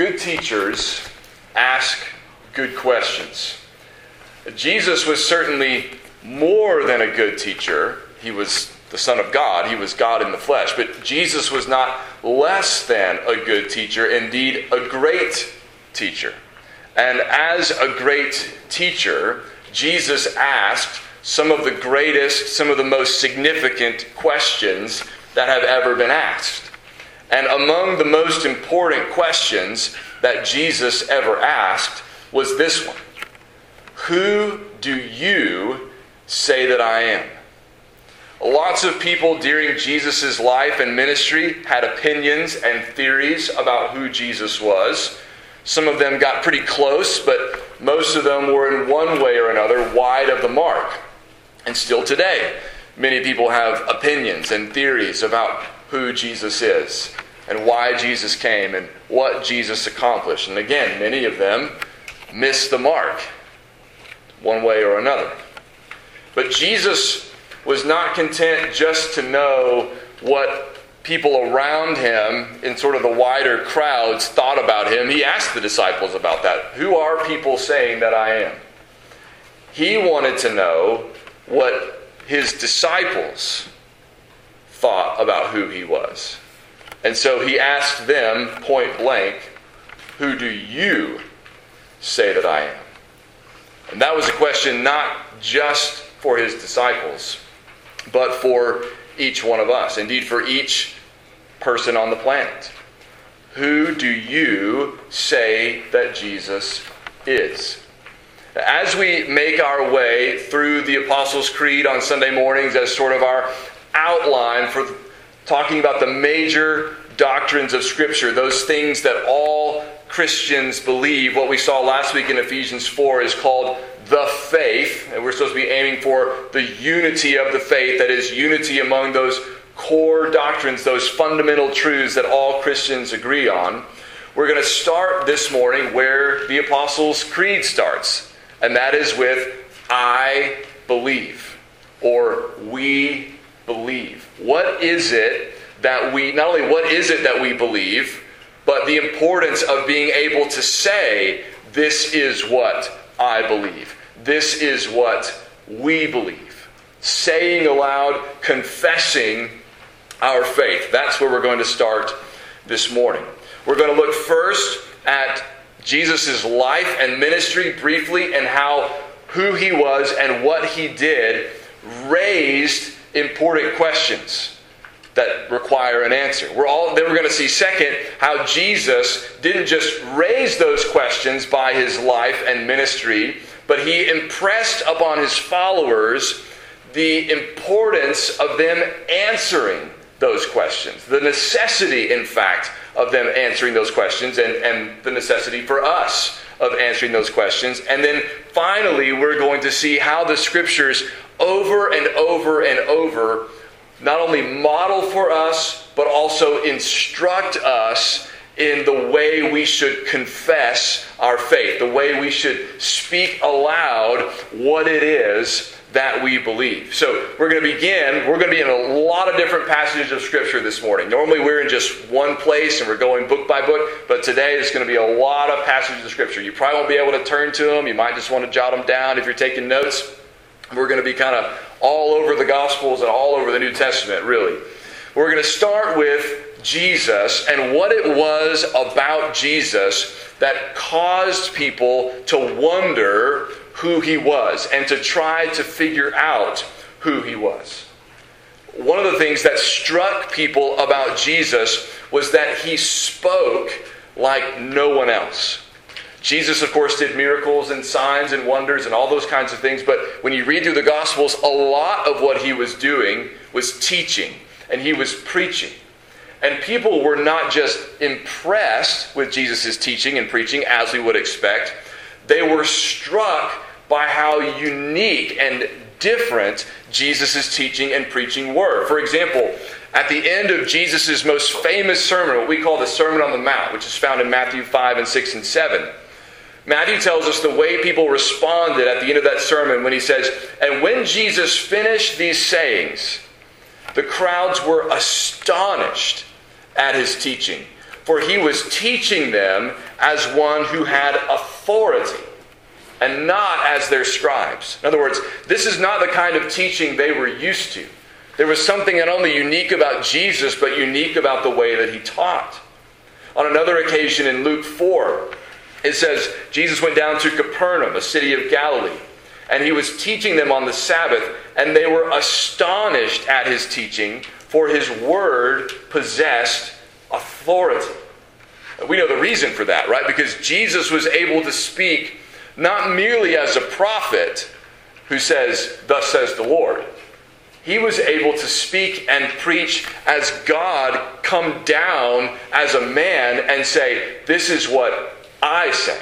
Good teachers ask good questions. Jesus was certainly more than a good teacher. He was the Son of God. He was God in the flesh. But Jesus was not less than a good teacher, indeed a great teacher. And as a great teacher, Jesus asked some of the greatest, some of the most significant questions that have ever been asked. And among the most important questions that Jesus ever asked was this one. Who do you say that I am? Lots of people during Jesus' life and ministry had opinions and theories about who Jesus was. Some of them got pretty close, but most of them were in one way or another wide of the mark. And still today, many people have opinions and theories about who Jesus is and why Jesus came and what Jesus accomplished. And again, many of them miss the mark one way or another. But Jesus was not content just to know what people around him in sort of the wider crowds thought about him. He asked the disciples about that. Who are people saying that I am? He wanted to know what his disciples thought about who he was. And so he asked them point blank, who do you say that I am? And that was a question not just for his disciples, but for each one of us. Indeed, for each person on the planet. Who do you say that Jesus is? As we make our way through the Apostles' Creed on Sunday mornings as sort of our outline for talking about the major doctrines of Scripture, those things that all Christians believe. What we saw last week in Ephesians 4 is called the faith, and we're supposed to be aiming for the unity of the faith, that is unity among those core doctrines, those fundamental truths that all Christians agree on. We're going to start this morning where the Apostles' Creed starts, and that is with I believe, or we believe. What is it that we, not only what is it that we believe, but the importance of being able to say, this is what I believe. This is what we believe. Saying aloud, confessing our faith. That's where we're going to start this morning. We're going to look first at Jesus' life and ministry briefly, and how who he was and what he did raised important questions that require an answer. Then we're going to see second how Jesus didn't just raise those questions by his life and ministry, but he impressed upon his followers the importance of them answering those questions. The necessity, in fact, of them answering those questions, and the necessity for us of answering those questions. And then finally, we're going to see how the Scriptures over and over and over not only model for us, but also instruct us in the way we should confess our faith, the way we should speak aloud what it is that we believe. So we're going to be in a lot of different passages of Scripture this morning. Normally we're in just one place and we're going book by book, but today there's going to be a lot of passages of Scripture. You probably won't be able to turn to them. You might just want to jot them down if you're taking notes. We're going to be kind of all over the Gospels and all over the New Testament, really. We're going to start with Jesus and what it was about Jesus that caused people to wonder who he was and to try to figure out who he was. One of the things that struck people about Jesus was that he spoke like no one else. Jesus, of course, did miracles and signs and wonders and all those kinds of things. But when you read through the Gospels, a lot of what he was doing was teaching, and he was preaching. And people were not just impressed with Jesus' teaching and preaching, as we would expect. They were struck by how unique and different Jesus' teaching and preaching were. For example, at the end of Jesus' most famous sermon, what we call the Sermon on the Mount, which is found in Matthew 5 and 6 and 7, Matthew tells us the way people responded at the end of that sermon when he says, "And when Jesus finished these sayings, the crowds were astonished at his teaching, for he was teaching them as one who had authority and not as their scribes. In other words, this is not the kind of teaching they were used to. There was something not only unique about Jesus, but unique about the way that he taught. On another occasion in Luke 4, it says, Jesus went down to Capernaum, a city of Galilee, and he was teaching them on the Sabbath, and they were astonished at his teaching, for his word possessed authority. We know the reason for that, right? Because Jesus was able to speak not merely as a prophet who says, "Thus says the Lord." He was able to speak and preach as God, come down as a man and say, "This is what I say."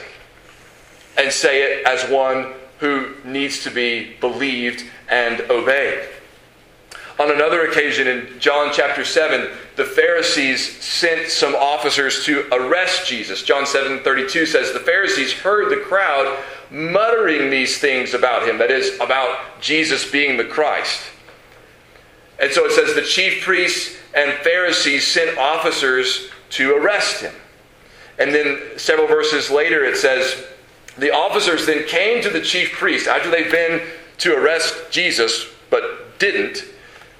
And say it as one who needs to be believed and obeyed. On another occasion in John chapter 7, the Pharisees sent some officers to arrest Jesus. John 7:32 says, the Pharisees heard the crowd muttering these things about him, that is, about Jesus being the Christ. And so it says the chief priests and Pharisees sent officers to arrest him. And then several verses later it says, the officers then came to the chief priests after they've been to arrest Jesus, but didn't.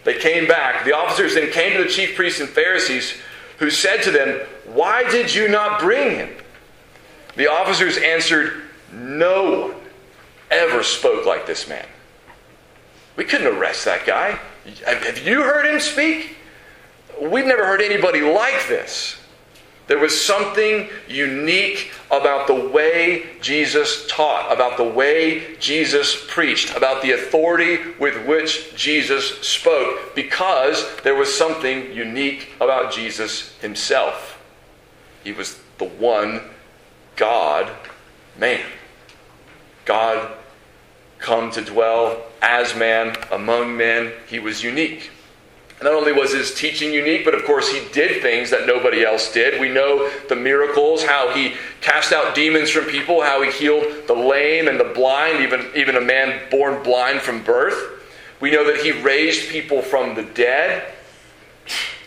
They came back. The officers then came to the chief priests and Pharisees, who said to them, "Why did you not bring him?" The officers answered, "No one ever spoke like this man. We couldn't arrest that guy. Have you heard him speak? We've never heard anybody like this." There was something unique about the way Jesus taught, about the way Jesus preached, about the authority with which Jesus spoke, because there was something unique about Jesus himself. He was the one God-man. God come to dwell as man among men. He was unique. Not only was his teaching unique, but of course he did things that nobody else did. We know the miracles, how he cast out demons from people, how he healed the lame and the blind, even a man born blind from birth. We know that he raised people from the dead.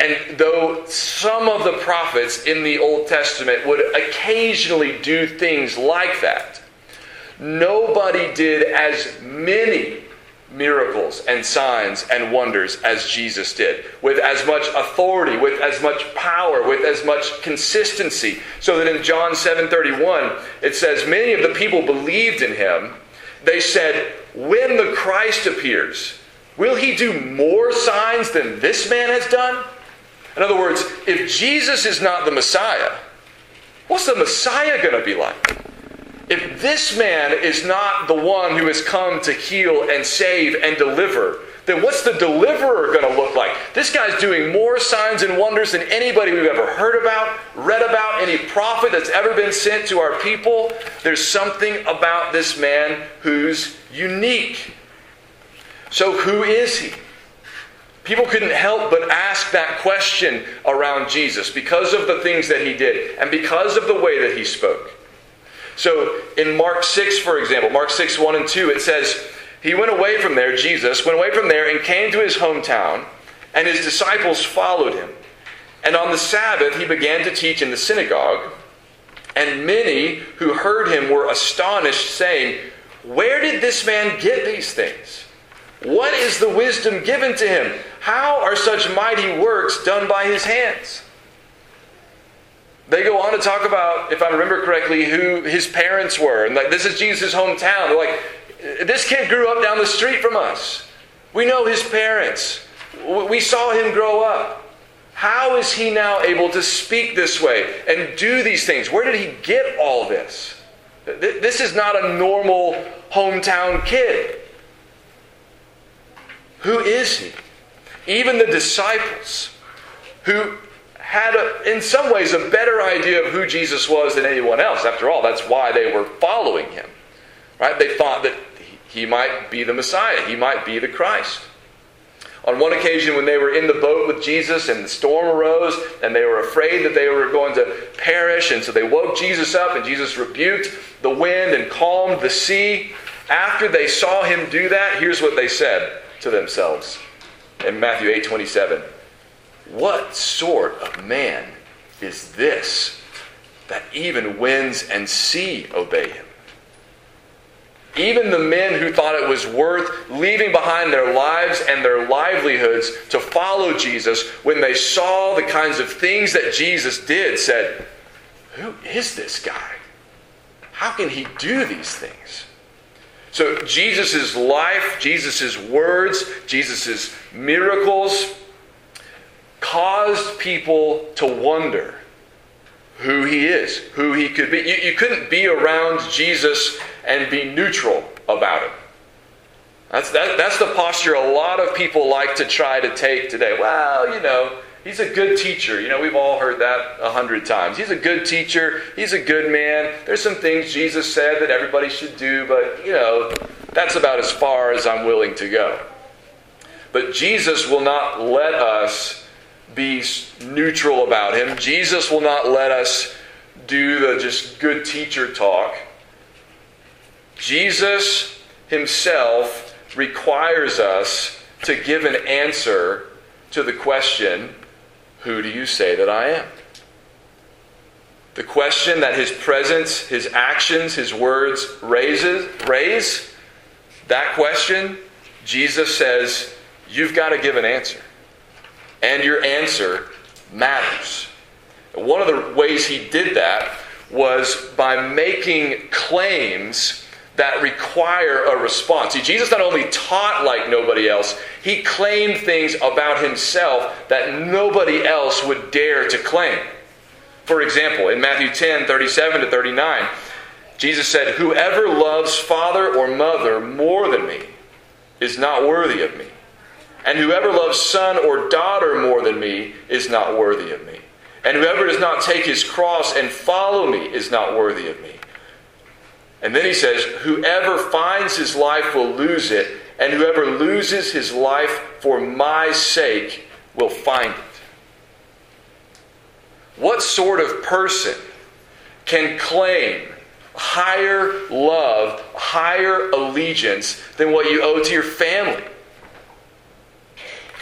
And though some of the prophets in the Old Testament would occasionally do things like that, nobody did as many miracles and signs and wonders as Jesus did, with as much authority, with as much power, with as much consistency. So that in John 7:31, it says, many of the people believed in him. They said, when the Christ appears, will he do more signs than this man has done? In other words, if Jesus is not the Messiah, what's the Messiah going to be like? If this man is not the one who has come to heal and save and deliver, then what's the deliverer going to look like? This guy's doing more signs and wonders than anybody we've ever heard about, read about, any prophet that's ever been sent to our people. There's something about this man who's unique. So who is he? People couldn't help but ask that question around Jesus because of the things that he did and because of the way that he spoke. So in Mark 6, for example, Mark 6, 1 and 2, it says, he went away from there, Jesus, went away from there and came to his hometown, and his disciples followed him. And on the Sabbath, he began to teach in the synagogue, and many who heard him were astonished, saying, where did this man get these things? What is the wisdom given to him? How are such mighty works done by his hands? They go on to talk about, if I remember correctly, who his parents were. And like, this is Jesus' hometown. They're like, this kid grew up down the street from us. We know his parents. We saw him grow up. How is he now able to speak this way and do these things? Where did he get all this? This is not a normal hometown kid. Who is he? Even the disciples who had, in some ways, a better idea of who Jesus was than anyone else. After all, that's why they were following him. Right? They thought that he might be the Messiah. He might be the Christ. On one occasion when they were in the boat with Jesus and the storm arose and they were afraid that they were going to perish, and so they woke Jesus up and Jesus rebuked the wind and calmed the sea. After they saw him do that, here's what they said to themselves in Matthew 8:27. What sort of man is this, that even winds and sea obey him. Even the men who thought it was worth leaving behind their lives and their livelihoods to follow Jesus, when they saw the kinds of things that Jesus did, said, "Who is this guy? How can he do these things?" So Jesus' life, Jesus' words, Jesus' miracles caused people to wonder who he is, who he could be. You couldn't be around Jesus and be neutral about it. That's the posture a lot of people like to try to take today. Well, he's a good teacher. We've all heard that 100 times. He's a good teacher. He's a good man. There's some things Jesus said that everybody should do, but, that's about as far as I'm willing to go. But Jesus will not let us be neutral about him. Jesus will not let us do the just good teacher talk. Jesus himself requires us to give an answer to the question, who do you say that I am? The question that his presence, his actions, his words raise, that question, Jesus says, you've got to give an answer. And your answer matters. One of the ways he did that was by making claims that require a response. See, Jesus not only taught like nobody else, he claimed things about himself that nobody else would dare to claim. For example, in Matthew 10:37-39, Jesus said, "Whoever loves father or mother more than me is not worthy of me. And whoever loves son or daughter more than me is not worthy of me. And whoever does not take his cross and follow me is not worthy of me." And then he says, "Whoever finds his life will lose it, and whoever loses his life for my sake will find it." What sort of person can claim higher love, higher allegiance than what you owe to your family?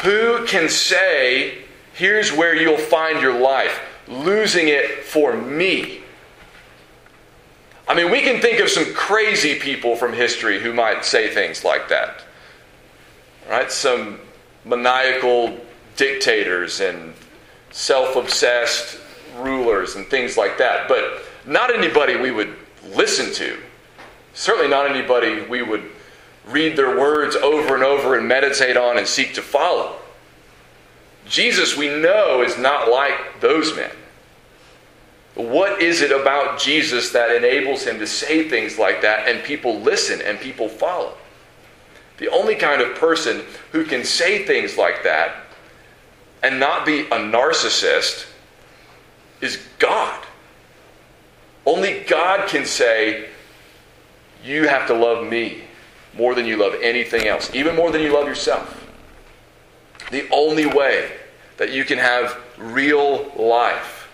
Who can say, here's where you'll find your life, losing it for me? I mean, we can think of some crazy people from history who might say things like that. Right? Some maniacal dictators and self-obsessed rulers and things like that. But not anybody we would listen to. Certainly not anybody we would read their words over and over and meditate on and seek to follow. Jesus, we know, is not like those men. What is it about Jesus that enables him to say things like that and people listen and people follow? The only kind of person who can say things like that and not be a narcissist is God. Only God can say, you have to love me more than you love anything else, even more than you love yourself. The only way that you can have real life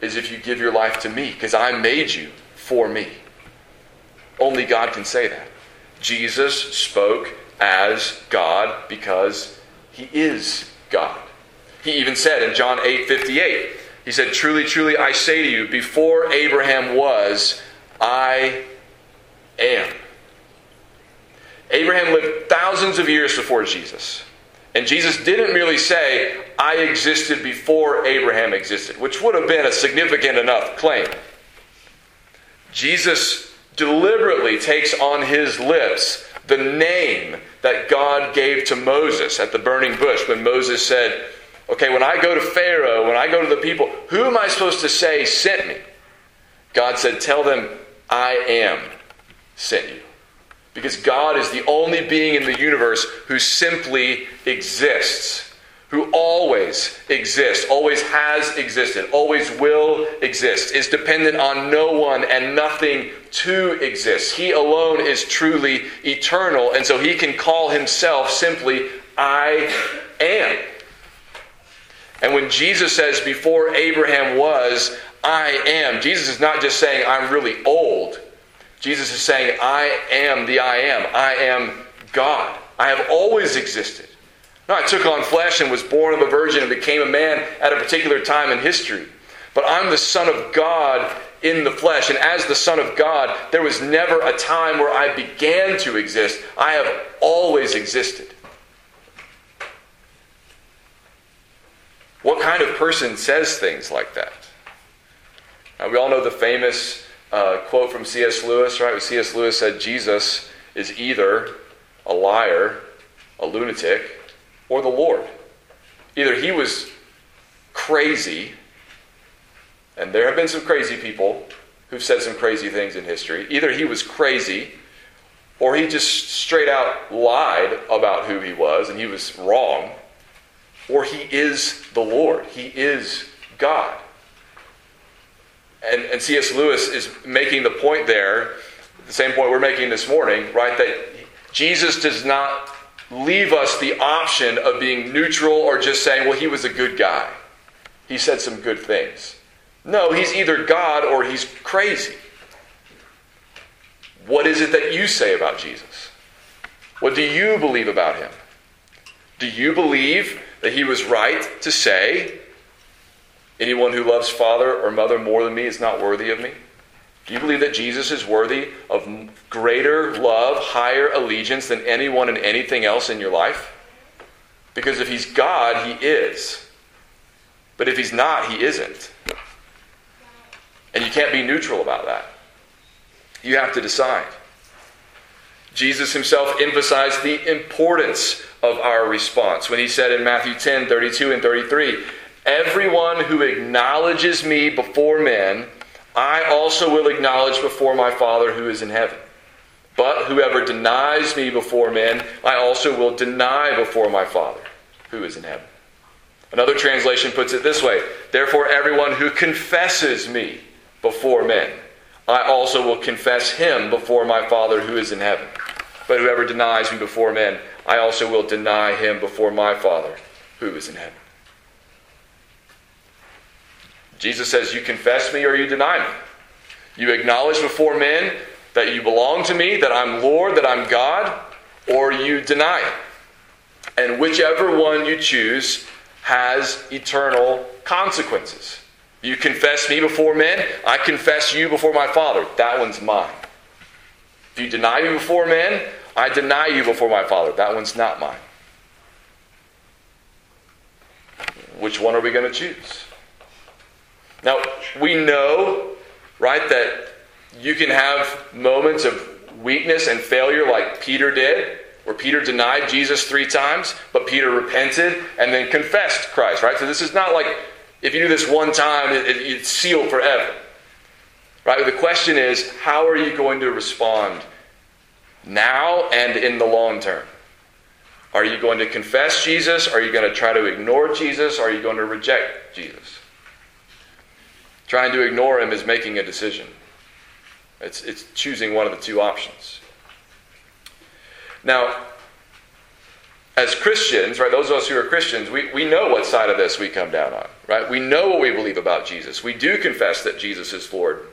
is if you give your life to me, because I made you for me. Only God can say that. Jesus spoke as God because he is God. He even said in John 8:58, he said, "Truly, truly, I say to you, before Abraham was, I am." Abraham lived thousands of years before Jesus. And Jesus didn't merely say, I existed before Abraham existed, which would have been a significant enough claim. Jesus deliberately takes on his lips the name that God gave to Moses at the burning bush when Moses said, okay, when I go to Pharaoh, when I go to the people, who am I supposed to say sent me? God said, tell them, I am sent you. Because God is the only being in the universe who simply exists, who always exists, always has existed, always will exist, is dependent on no one and nothing to exist. He alone is truly eternal, and so he can call himself simply, I am. And when Jesus says, before Abraham was, I am, Jesus is not just saying, I'm really old. Jesus is saying, I am the I am. I am God. I have always existed. Not I took on flesh and was born of a virgin and became a man at a particular time in history. But I'm the Son of God in the flesh, and as the Son of God, there was never a time where I began to exist. I have always existed. What kind of person says things like that? Now, we all know the famous quote from C.S. Lewis, right? C.S. Lewis said, Jesus is either a liar, a lunatic, or the Lord. Either he was crazy, and there have been some crazy people who've said some crazy things in history. Either he was crazy, or he just straight out lied about who he was, and he was wrong. Or he is the Lord. He is God. And C.S. Lewis is making the point there, the same point we're making this morning, right? That Jesus does not leave us the option of being neutral or just saying, well, he was a good guy. He said some good things. No, he's either God or he's crazy. What is it that you say about Jesus? What do you believe about him? Do you believe that he was right to say, anyone who loves father or mother more than me is not worthy of me? Do you believe that Jesus is worthy of greater love, higher allegiance than anyone and anything else in your life? Because if he's God, he is. But if he's not, he isn't. And you can't be neutral about that. You have to decide. Jesus himself emphasized the importance of our response when he said in Matthew 10, 32 and 33, everyone who acknowledges me before men, I also will acknowledge before my Father who is in heaven. But whoever denies me before men, I also will deny before my Father who is in heaven. Another translation puts it this way, therefore everyone who confesses me before men, I also will confess him before my Father who is in heaven. But whoever denies me before men, I also will deny him before my Father who is in heaven. Jesus says, you confess me or you deny me. You acknowledge before men that you belong to me, that I'm Lord, that I'm God, or you deny it. And whichever one you choose has eternal consequences. You confess me before men, I confess you before my Father. That one's mine. If you deny me before men, I deny you before my Father. That one's not mine. Which one are we going to choose? Now, we know, right, that you can have moments of weakness and failure like Peter did, where Peter denied Jesus 3 times, but Peter repented and then confessed Christ, right? So this is not like, if you do this one time, it's sealed forever. Right? The question is, how are you going to respond now and in the long term? Are you going to confess Jesus? Are you going to try to ignore Jesus? Are you going to reject Jesus? Trying to ignore him is making a decision. It's choosing one of the 2 options. Now, as Christians, right, those of us who are Christians, we know what side of this we come down on, right? We know what we believe about Jesus. We do confess that Jesus is Lord.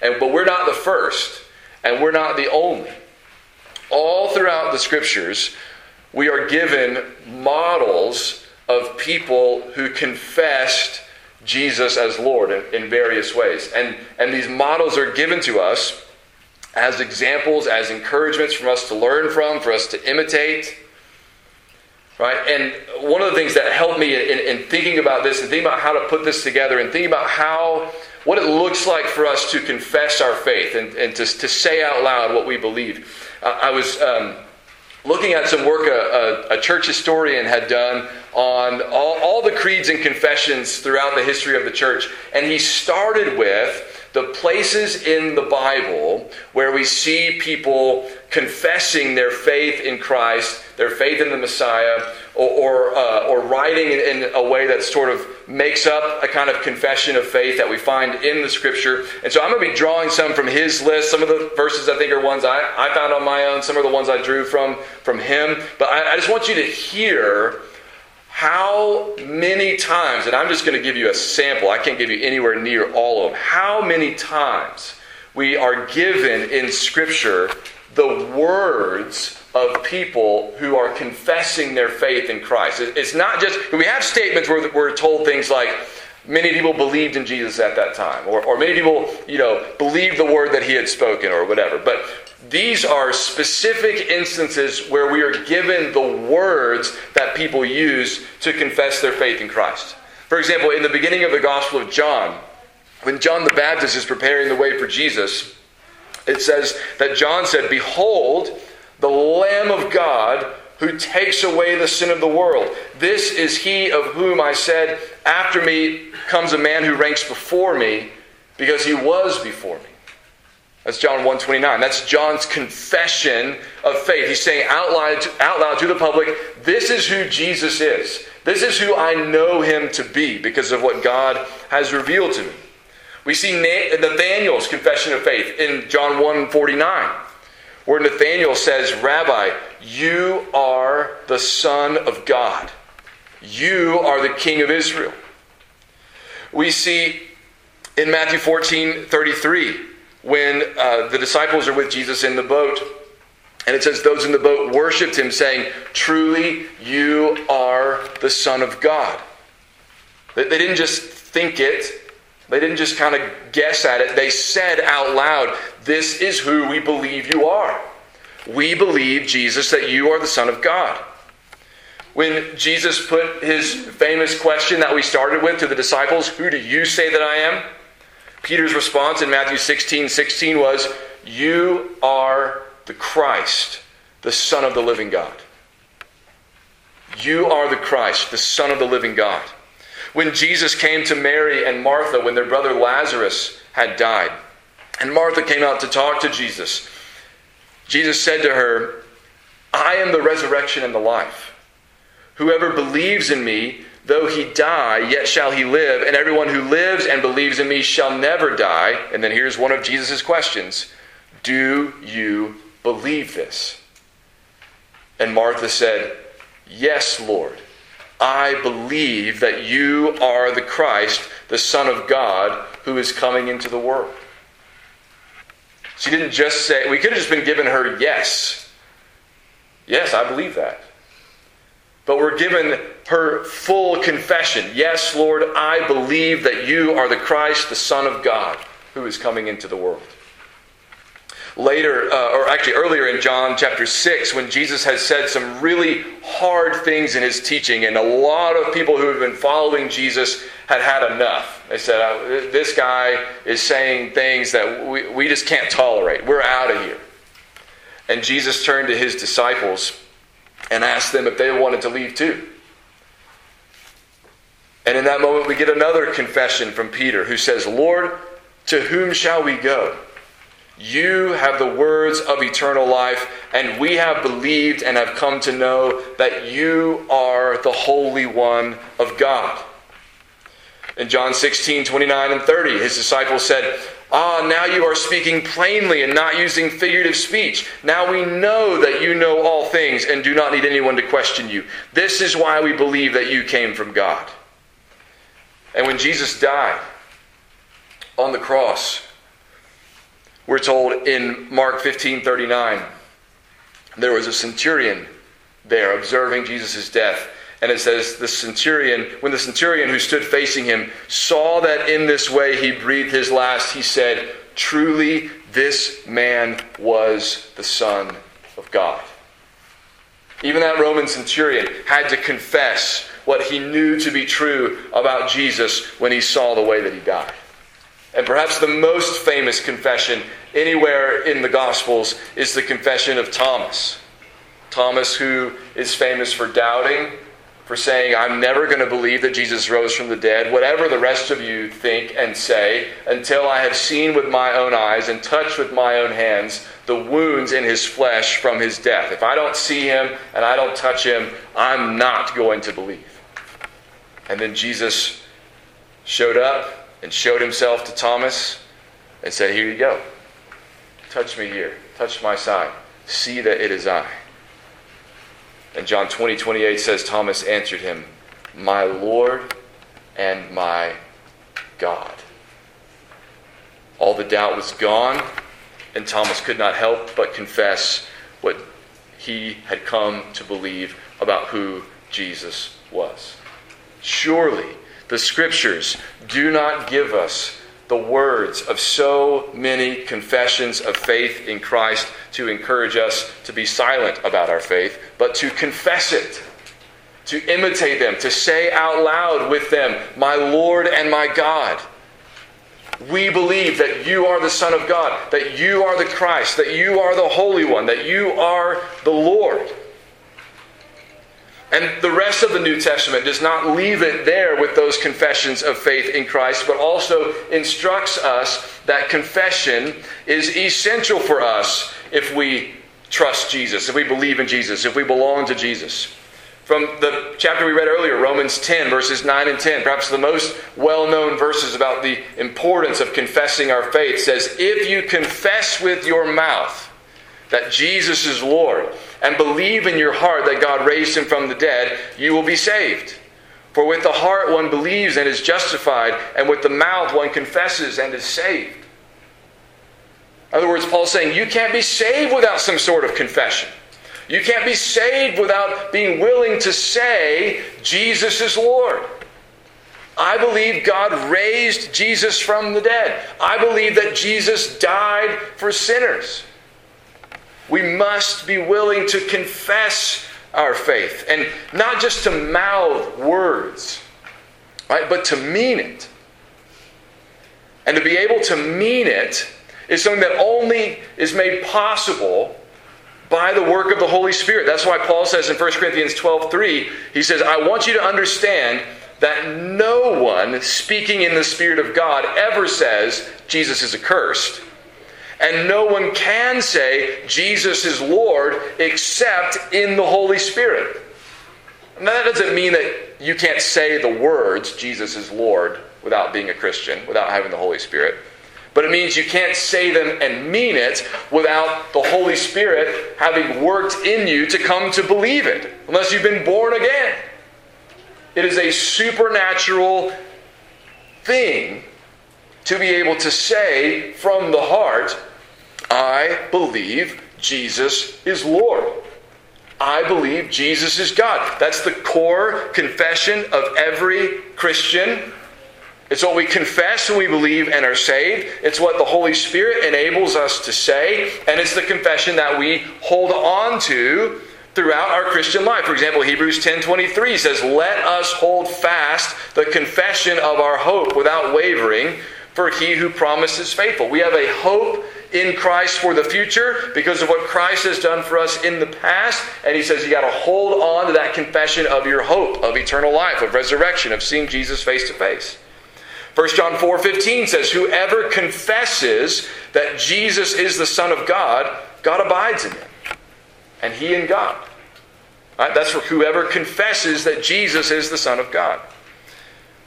But we're not the first, and we're not the only. All throughout the Scriptures, we are given models of people who confessed Jesus as Lord in various ways. And these models are given to us as examples, as encouragements for us to learn from, for us to imitate. Right? And one of the things that helped me in thinking about this and thinking about how to put this together and thinking about what it looks like for us to confess our faith and to say out loud what we believe. I was looking at some work a church historian had done on all the creeds and confessions throughout the history of the church. And he started with the places in the Bible where we see people confessing their faith in Christ, their faith in the Messiah, or writing in a way that sort of makes up a kind of confession of faith that we find in the Scripture. And so I'm going to be drawing some from his list. Some of the verses I think are ones I found on my own. Some are the ones I drew from him. But I just want you to hear how many times, and I'm just going to give you a sample, I can't give you anywhere near all of them, how many times we are given in Scripture the words of people who are confessing their faith in Christ. It's not just, we have statements where we're told things like, many people believed in Jesus at that time, or many people, believed the word that he had spoken or whatever. But these are specific instances where we are given the words that people use to confess their faith in Christ. For example, in the beginning of the Gospel of John, when John the Baptist is preparing the way for Jesus, it says that John said, "Behold, the Lamb of God who takes away the sin of the world. This is he of whom I said, after me comes a man who ranks before me, because he was before me." That's John 1:29. That's John's confession of faith. He's saying out loud to the public, this is who Jesus is. This is who I know him to be because of what God has revealed to me. We see Nathanael's confession of faith in John 1:49, where Nathanael says, "Rabbi, you are the Son of God. You are the King of Israel." We see in Matthew 14:33, when the disciples are with Jesus in the boat, and it says those in the boat worshipped him, saying, "Truly, you are the Son of God." They didn't just think it. They didn't just kind of guess at it. They said out loud, "This is who we believe you are. We believe, Jesus, that you are the Son of God." When Jesus put his famous question that we started with to the disciples, "Who do you say that I am?" Peter's response in Matthew 16:16 was, "You are the Christ, the Son of the living God." You are the Christ, the Son of the living God. When Jesus came to Mary and Martha when their brother Lazarus had died, and Martha came out to talk to Jesus, Jesus said to her, "I am the resurrection and the life. Whoever believes in me, though he die, yet shall he live. And everyone who lives and believes in me shall never die." And then here's one of Jesus' questions: "Do you believe this?" And Martha said, "Yes, Lord. I believe that you are the Christ, the Son of God, who is coming into the world." She didn't just say, we could have just been given her yes. Yes, I believe that. But we're given her full confession. "Yes, Lord, I believe that you are the Christ, the Son of God, who is coming into the world." Earlier in John chapter 6, when Jesus has said some really hard things in his teaching, and a lot of people who have been following Jesus had enough. They said, "This guy is saying things that we just can't tolerate. We're out of here." And Jesus turned to his disciples and asked them if they wanted to leave too. And in that moment, we get another confession from Peter, who says, "Lord, to whom shall we go? You have the words of eternal life, and we have believed and have come to know that you are the Holy One of God." In John 16:29 and 30, his disciples said, "Now you are speaking plainly and not using figurative speech. Now we know that you know all things and do not need anyone to question you. This is why we believe that you came from God." And when Jesus died on the cross, we're told in Mark 15:39, there was a centurion there observing Jesus' death. And it says, when the centurion who stood facing him saw that in this way he breathed his last, he said, "Truly, this man was the Son of God." Even that Roman centurion had to confess what he knew to be true about Jesus when he saw the way that he died. And perhaps the most famous confession anywhere in the Gospels is the confession of Thomas. Thomas, who is famous for doubting, for saying, "I'm never going to believe that Jesus rose from the dead, whatever the rest of you think and say, until I have seen with my own eyes and touched with my own hands the wounds in his flesh from his death. If I don't see him and I don't touch him, I'm not going to believe." And then Jesus showed up and showed himself to Thomas and said, "Here you go. Touch me here. Touch my side. See that it is I." And John 20:28 says, Thomas answered him, "My Lord and my God." All the doubt was gone, and Thomas could not help but confess what he had come to believe about who Jesus was. Surely, the Scriptures do not give us the words of so many confessions of faith in Christ to encourage us to be silent about our faith, but to confess it, to imitate them, to say out loud with them, "My Lord and my God, we believe that you are the Son of God, that you are the Christ, that you are the Holy One, that you are the Lord." And the rest of the New Testament does not leave it there with those confessions of faith in Christ, but also instructs us that confession is essential for us if we trust Jesus, if we believe in Jesus, if we belong to Jesus. From the chapter we read earlier, Romans 10, verses 9 and 10, perhaps the most well-known verses about the importance of confessing our faith, says, "If you confess with your mouth that Jesus is Lord, and believe in your heart that God raised him from the dead, you will be saved. For with the heart one believes and is justified, and with the mouth one confesses and is saved." In other words, Paul's saying you can't be saved without some sort of confession. You can't be saved without being willing to say, "Jesus is Lord. I believe God raised Jesus from the dead. I believe that Jesus died for sinners." We must be willing to confess our faith, and not just to mouth words, right? But to mean it. And to be able to mean it is something that only is made possible by the work of the Holy Spirit. That's why Paul says in 1 Corinthians 12:3, he says, "I want you to understand that no one speaking in the Spirit of God ever says, 'Jesus is accursed.' And no one can say, 'Jesus is Lord,' except in the Holy Spirit." Now, that doesn't mean that you can't say the words, "Jesus is Lord," without being a Christian, without having the Holy Spirit. But it means you can't say them and mean it without the Holy Spirit having worked in you to come to believe it, unless you've been born again. It is a supernatural thing to be able to say from the heart, "I believe Jesus is Lord. I believe Jesus is God." That's the core confession of every Christian. It's what we confess when we believe and are saved. It's what the Holy Spirit enables us to say. And it's the confession that we hold on to throughout our Christian life. For example, Hebrews 10:23 says, "Let us hold fast the confession of our hope without wavering, for he who promised is faithful." We have a hope in Christ for the future because of what Christ has done for us in the past. And he says you got to hold on to that confession of your hope, of eternal life, of resurrection, of seeing Jesus face to face. 1 John 4:15 says, "Whoever confesses that Jesus is the Son of God, God abides in him, and he in God." Right? That's for whoever confesses that Jesus is the Son of God.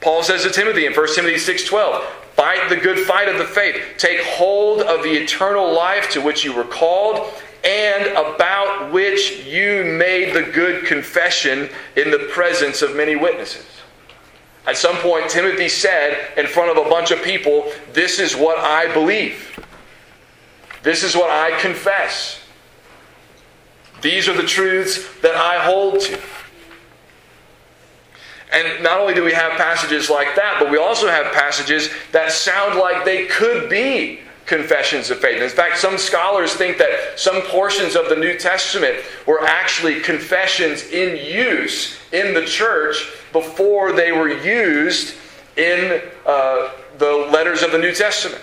Paul says to Timothy in 1 Timothy 6:12, "Fight the good fight of the faith. Take hold of the eternal life to which you were called, and about which you made the good confession in the presence of many witnesses." At some point, Timothy said in front of a bunch of people, "This is what I believe. This is what I confess. These are the truths that I hold to." And not only do we have passages like that, but we also have passages that sound like they could be confessions of faith. In fact, some scholars think that some portions of the New Testament were actually confessions in use in the church before they were used in the letters of the New Testament.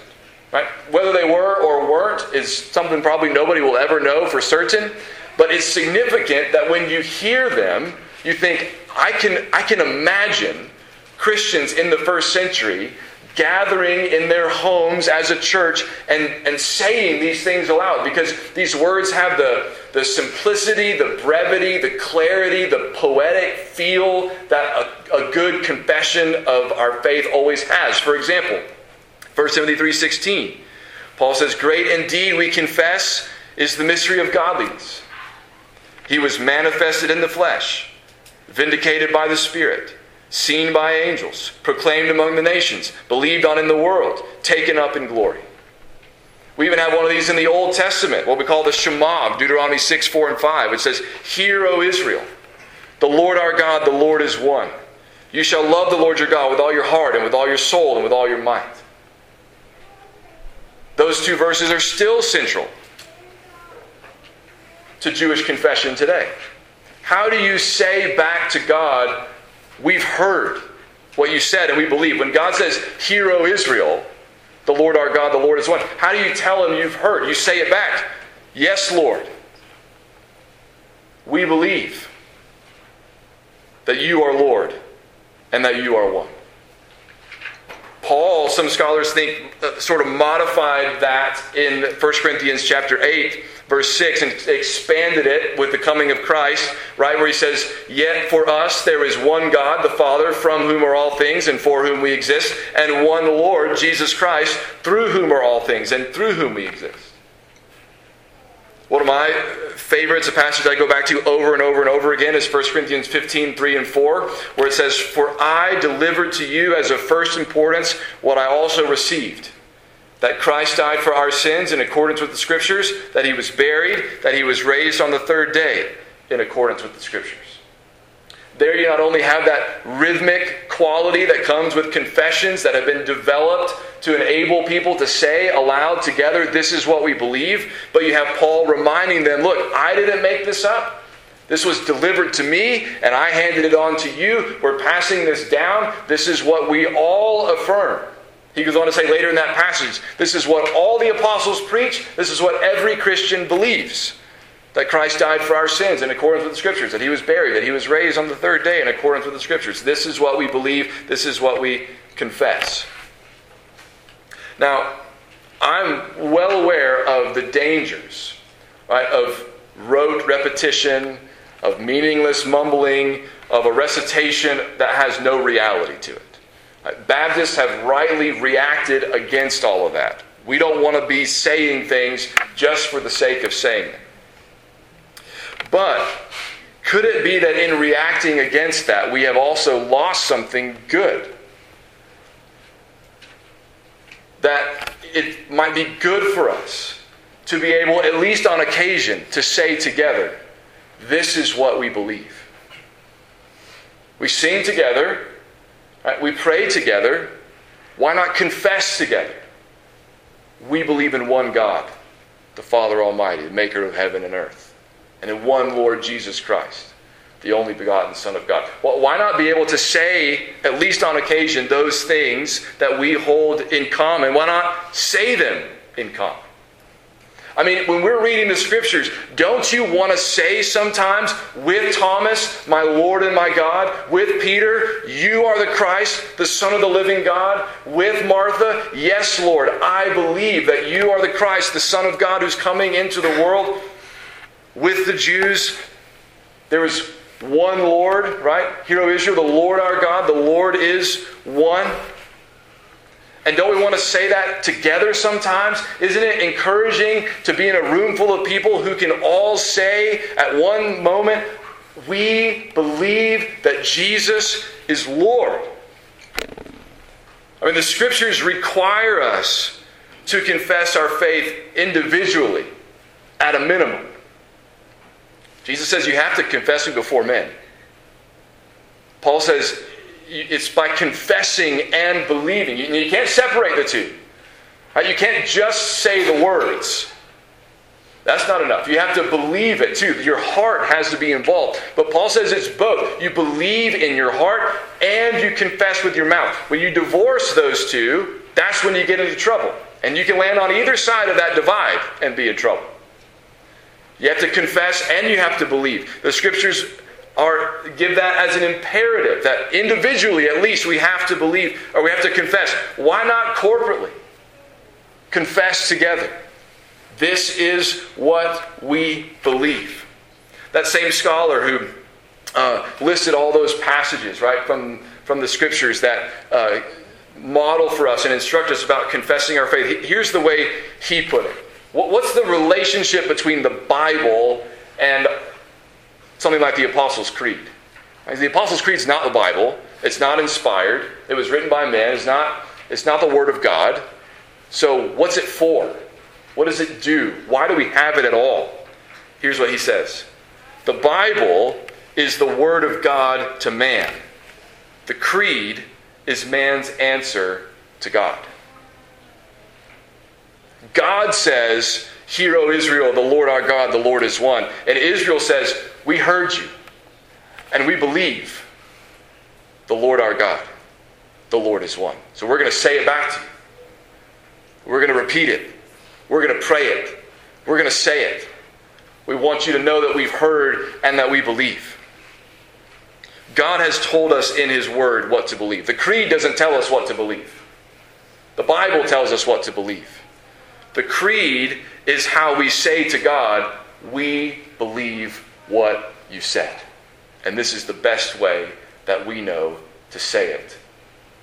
Right? Whether they were or weren't is something probably nobody will ever know for certain. But it's significant that when you hear them, you think, I can imagine Christians in the first century gathering in their homes as a church and saying these things aloud, because these words have the simplicity, the brevity, the clarity, the poetic feel that a good confession of our faith always has. For example, 1 Timothy 3:16, Paul says, "Great indeed, we confess, is the mystery of godliness. He was manifested in the flesh, vindicated by the Spirit, seen by angels, proclaimed among the nations, believed on in the world, taken up in glory." We even have one of these in the Old Testament, what we call the Shema, Deuteronomy 6:4 and 5, which says, "Hear, O Israel, the Lord our God, the Lord is one. You shall love the Lord your God with all your heart and with all your soul and with all your might. Those two verses are still central to Jewish confession today. How do you say back to God, we've heard what you said and we believe? When God says, hear, O Israel, the Lord our God, the Lord is one. How do you tell him you've heard? You say it back. Yes, Lord. We believe that you are Lord and that you are one. Paul, some scholars think, sort of modified that in 1 Corinthians chapter 8, verse 6, and expanded it with the coming of Christ, right, where he says, yet for us there is one God, the Father, from whom are all things and for whom we exist, and one Lord, Jesus Christ, through whom are all things and through whom we exist. One of my favorites, a passage I go back to over and over and over again, is 1 Corinthians 15, 3 and 4, where it says, for I delivered to you as of first importance what I also received, that Christ died for our sins in accordance with the Scriptures, that he was buried, that he was raised on the third day in accordance with the Scriptures. There you not only have that rhythmic quality that comes with confessions that have been developed to enable people to say aloud together, this is what we believe, but you have Paul reminding them, look, I didn't make this up. This was delivered to me, and I handed it on to you. We're passing this down. This is what we all affirm. He goes on to say later in that passage, this is what all the apostles preach. This is what every Christian believes. That Christ died for our sins in accordance with the Scriptures, that he was buried, that he was raised on the third day in accordance with the Scriptures. This is what we believe. This is what we confess. Now, I'm well aware of the dangers, right, of rote repetition, of meaningless mumbling, of a recitation that has no reality to it. Right? Baptists have rightly reacted against all of that. We don't want to be saying things just for the sake of saying them. But could it be that in reacting against that, we have also lost something good? That it might be good for us to be able, at least on occasion, to say together, this is what we believe. We sing together, right? We pray together. Why not confess together? We believe in one God, the Father Almighty, the maker of heaven and earth. And in one Lord Jesus Christ, the only begotten Son of God. Well, why not be able to say, at least on occasion, those things that we hold in common? Why not say them in common? I mean, when we're reading the Scriptures, don't you want to say sometimes with Thomas, my Lord and my God, with Peter, you are the Christ, the Son of the living God, with Martha, yes, Lord, I believe that you are the Christ, the Son of God who's coming into the world. With the Jews, there is one Lord, right? Hear, O Israel, the Lord our God, the Lord is one. And don't we want to say that together sometimes? Isn't it encouraging to be in a room full of people who can all say at one moment, we believe that Jesus is Lord? I mean, the Scriptures require us to confess our faith individually at a minimum. Jesus says you have to confess him before men. Paul says it's by confessing and believing. You can't separate the two. Right? You can't just say the words. That's not enough. You have to believe it too. Your heart has to be involved. But Paul says it's both. You believe in your heart and you confess with your mouth. When you divorce those two, that's when you get into trouble. And you can land on either side of that divide and be in trouble. You have to confess and you have to believe. The Scriptures give that as an imperative, that individually at least we have to believe or we have to confess. Why not corporately? Confess together. This is what we believe. That same scholar who listed all those passages, right, from the Scriptures that model for us and instruct us about confessing our faith. Here's the way he put it. What's the relationship between the Bible and something like the Apostles' Creed? The Apostles' Creed is not the Bible. It's not inspired. It was written by men. It's not the Word of God. So what's it for? What does it do? Why do we have it at all? Here's what he says. The Bible is the Word of God to man. The creed is man's answer to God. God says, "Hear, O Israel, the Lord our God, the Lord is one." And Israel says, "We heard you, and we believe the Lord our God, the Lord is one." So we're going to say it back to you. We're going to repeat it. We're going to pray it. We're going to say it. We want you to know that we've heard and that we believe. God has told us in His Word what to believe. The creed doesn't tell us what to believe. The Bible tells us what to believe. The creed is how we say to God, "We believe what you said." And this is the best way that we know to say it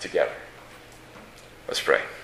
together. Let's pray.